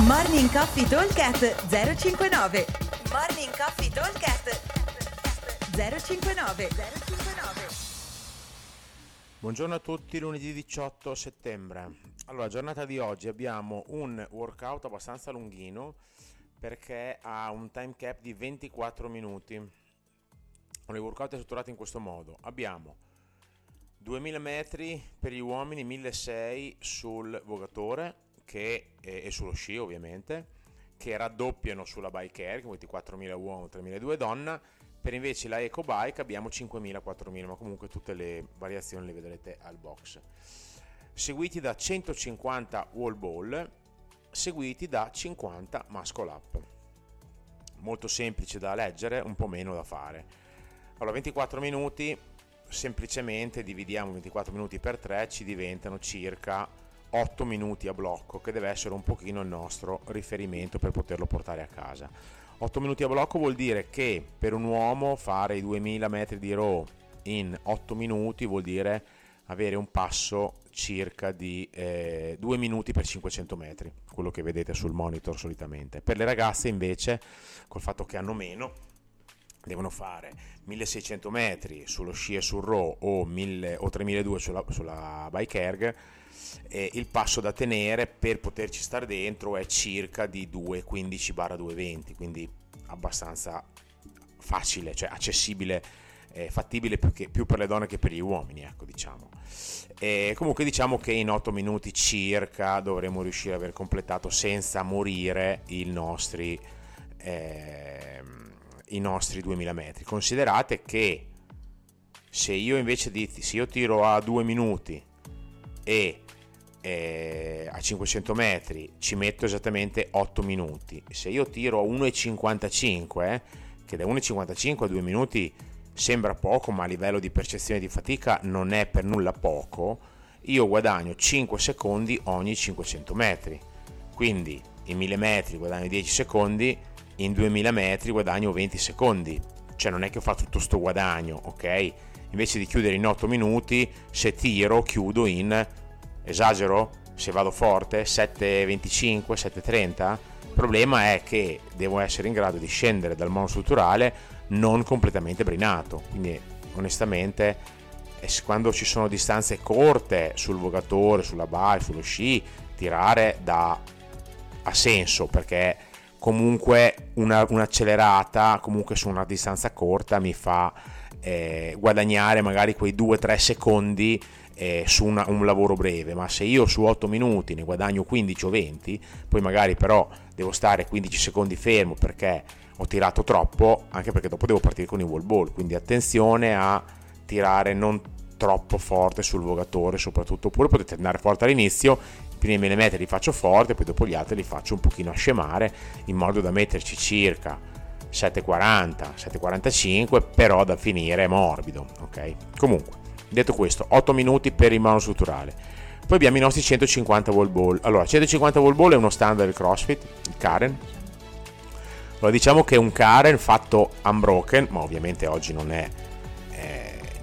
Morning Coffee Talkcast 059. Morning Coffee Talkcast 059. Buongiorno a tutti, lunedì 18 settembre. Allora, giornata di oggi abbiamo un workout abbastanza lunghino perché ha un time cap di 24 minuti. Il workout è strutturato in questo modo. Abbiamo 2000 metri per gli uomini, 1600 sul vogatore e sullo sci ovviamente, che raddoppiano sulla bike air, quindi 4000 uomo, 3200 donna. Per invece la eco bike abbiamo 5000, 4000, ma comunque tutte le variazioni le vedrete al box, seguiti da 150 wall ball, seguiti da 50 muscle up. Molto semplice da leggere, un po' meno da fare. Allora, 24 minuti, semplicemente dividiamo 24 minuti per 3, ci diventano circa 8 minuti a blocco, che deve essere un pochino il nostro riferimento per poterlo portare a casa. 8 minuti a blocco vuol dire che per un uomo fare i 2000 metri di row in 8 minuti vuol dire avere un passo circa di 2 minuti per 500 metri, quello che vedete sul monitor solitamente. Per le ragazze invece, col fatto che hanno meno, devono fare 1600 metri sullo sci e sul row o 1000 o 3200 sulla bike erg, e il passo da tenere per poterci stare dentro è circa di 2:15/2:20, quindi abbastanza facile, cioè accessibile, fattibile più per le donne che per gli uomini, ecco, diciamo. E comunque diciamo che in 8 minuti circa dovremo riuscire ad aver completato senza morire i nostri 2000 metri. Considerate che se io tiro a 2 minuti e a 500 metri ci metto esattamente 8 minuti. Se io tiro a 1:55, che da 1:55 a 2 minuti sembra poco, ma a livello di percezione di fatica non è per nulla poco, io guadagno 5 secondi ogni 500 metri. Quindi in 1000 metri guadagno 10 secondi, in 2000 metri guadagno 20 secondi, cioè non è che ho fatto tutto sto guadagno, ok? Invece di chiudere in 8 minuti, se tiro chiudo in, esagero, se vado forte, 7:25, 7:30. Il problema è che devo essere in grado di scendere dal monostrutturale non completamente brinato, quindi onestamente quando ci sono distanze corte sul vogatore, sulla bar, sullo sci, tirare ha senso, perché comunque un'accelerata comunque su una distanza corta mi fa guadagnare magari quei 2-3 secondi su un lavoro breve. Ma se io su 8 minuti ne guadagno 15 o 20, poi magari però devo stare 15 secondi fermo perché ho tirato troppo, anche perché dopo devo partire con i wall ball, quindi attenzione a tirare non troppo forte sul vogatore soprattutto. Oppure potete andare forte all'inizio, i primi metri li faccio forte, poi dopo gli altri li faccio un pochino a scemare, in modo da metterci circa 7:40, 7:45, però da finire morbido, ok? Comunque, detto questo, 8 minuti per il monostrutturale. Poi abbiamo i nostri 150 wall ball. Allora, 150 wall ball è uno standard del CrossFit, il Karen. Allora, diciamo che è un Karen fatto unbroken, ma ovviamente oggi non è...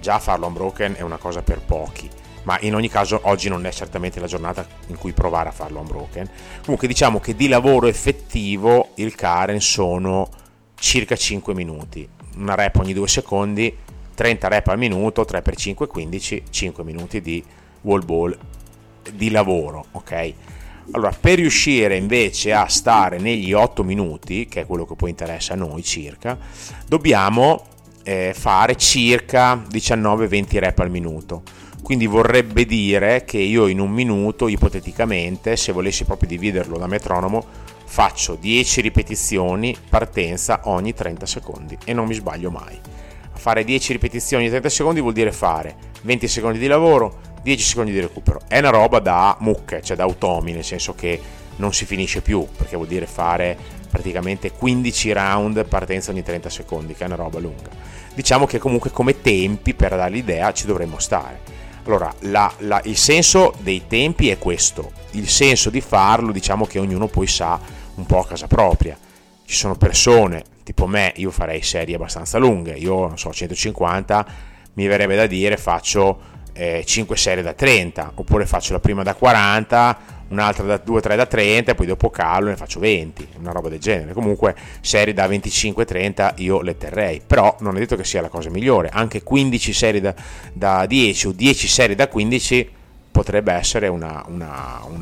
già farlo unbroken è una cosa per pochi, ma in ogni caso oggi non è certamente la giornata in cui provare a farlo unbroken. Comunque diciamo che di lavoro effettivo il Karen sono circa 5 minuti, una rep ogni 2 secondi, 30 rep al minuto, 3x5, 15, 5 minuti di wall ball di lavoro, ok? Allora, per riuscire invece a stare negli 8 minuti, che è quello che poi interessa a noi circa, dobbiamo fare circa 19-20 rep al minuto. Quindi vorrebbe dire che io in un minuto, ipoteticamente, se volessi proprio dividerlo da metronomo, faccio 10 ripetizioni partenza ogni 30 secondi e non mi sbaglio mai. Fare 10 ripetizioni ogni 30 secondi vuol dire fare 20 secondi di lavoro, 10 secondi di recupero. È una roba da mucche, cioè da automi, nel senso che non si finisce più, perché vuol dire fare praticamente 15 round partenza ogni 30 secondi, che è una roba lunga. Diciamo che comunque come tempi, per dare l'idea, ci dovremmo stare. Allora, il senso dei tempi è questo, il senso di farlo diciamo che ognuno poi sa un po' a casa propria. Ci sono persone, tipo me, io farei serie abbastanza lunghe, io non so, 150, mi verrebbe da dire faccio 5 serie da 30, oppure faccio la prima da 40, un'altra da 2-3 da 30 e poi dopo calo, ne faccio 20, una roba del genere. Comunque serie da 25-30 io le terrei, però non è detto che sia la cosa migliore. Anche 15 serie da 10 o 10 serie da 15 potrebbe essere una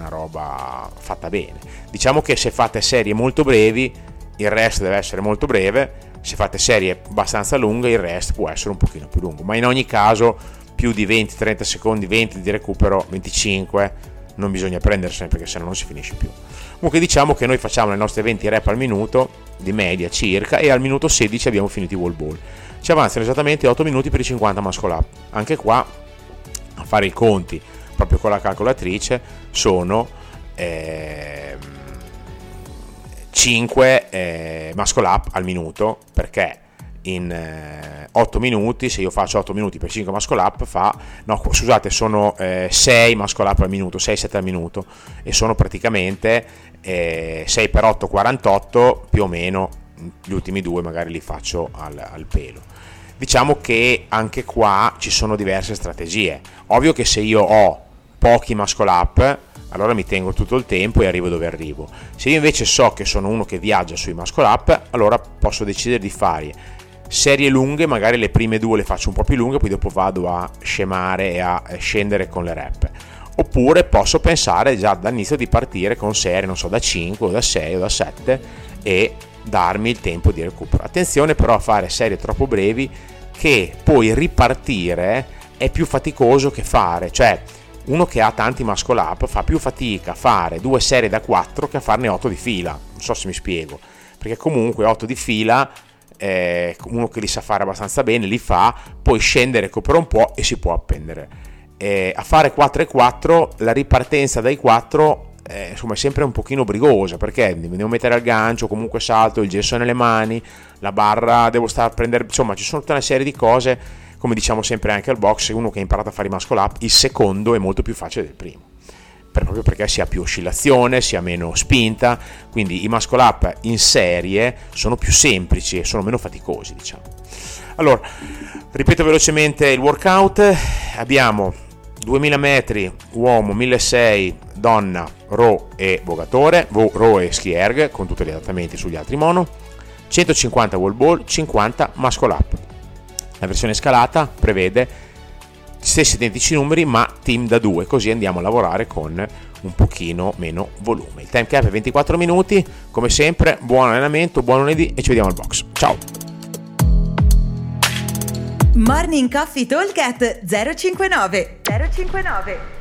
roba fatta bene. Diciamo che se fate serie molto brevi il resto deve essere molto breve, se fate serie abbastanza lunghe il resto può essere un pochino più lungo, ma in ogni caso più di 20-30 secondi, 20 di recupero, 25 non bisogna prendersene, perché sennò non si finisce più. Comunque diciamo che noi facciamo le nostre 20 rep al minuto di media circa, e al minuto 16 abbiamo finito i wall ball. Ci avanzano esattamente 8 minuti per i 50 muscle up. Anche qua, a fare i conti proprio con la calcolatrice, sono 5 muscle up al minuto, perché in 8 minuti, se io faccio 8 minuti per 5 muscle up sono 6 muscle up al minuto, 6-7 al minuto, e sono praticamente 6 per 8, 48 più o meno. Gli ultimi due magari li faccio al pelo. Diciamo che anche qua ci sono diverse strategie. Ovvio che se io ho pochi muscle up allora mi tengo tutto il tempo e arrivo dove arrivo. Se io invece so che sono uno che viaggia sui muscle up, allora posso decidere di fare serie lunghe, magari le prime due le faccio un po' più lunghe, poi dopo vado a scemare e a scendere con le rep. Oppure posso pensare già dall'inizio di partire con serie, non so, da 5 o da 6 o da 7 e darmi il tempo di recupero. Attenzione però a fare serie troppo brevi, che poi ripartire è più faticoso che fare, cioè uno che ha tanti muscle up fa più fatica a fare 2 serie da 4 che a farne 8 di fila, non so se mi spiego, perché comunque 8 di fila uno che li sa fare abbastanza bene li fa, poi scende, recupera un po' e si può appendere. A fare 4 e 4 la ripartenza dai 4 è sempre un pochino brigosa, perché devo mettere al gancio, comunque salto, il gesso nelle mani, la barra devo stare a prendere, insomma ci sono tutta una serie di cose. Come diciamo sempre anche al box, uno che ha imparato a fare i muscle up, il secondo è molto più facile del primo, proprio perché si ha più oscillazione, si ha meno spinta, quindi i muscle up in serie sono più semplici e sono meno faticosi, diciamo. Allora, ripeto velocemente il workout. Abbiamo 2000 metri uomo, 1600 donna, row e vogatore, row e ski erg con tutti gli adattamenti sugli altri mono, 150 wall ball, 50 muscle up. La versione scalata prevede stessi identici numeri ma team da 2, così andiamo a lavorare con un pochino meno volume. Il time cap è 24 minuti, come sempre buon allenamento, buon lunedì e ci vediamo al box. Ciao! Morning Coffee Talk at 059 059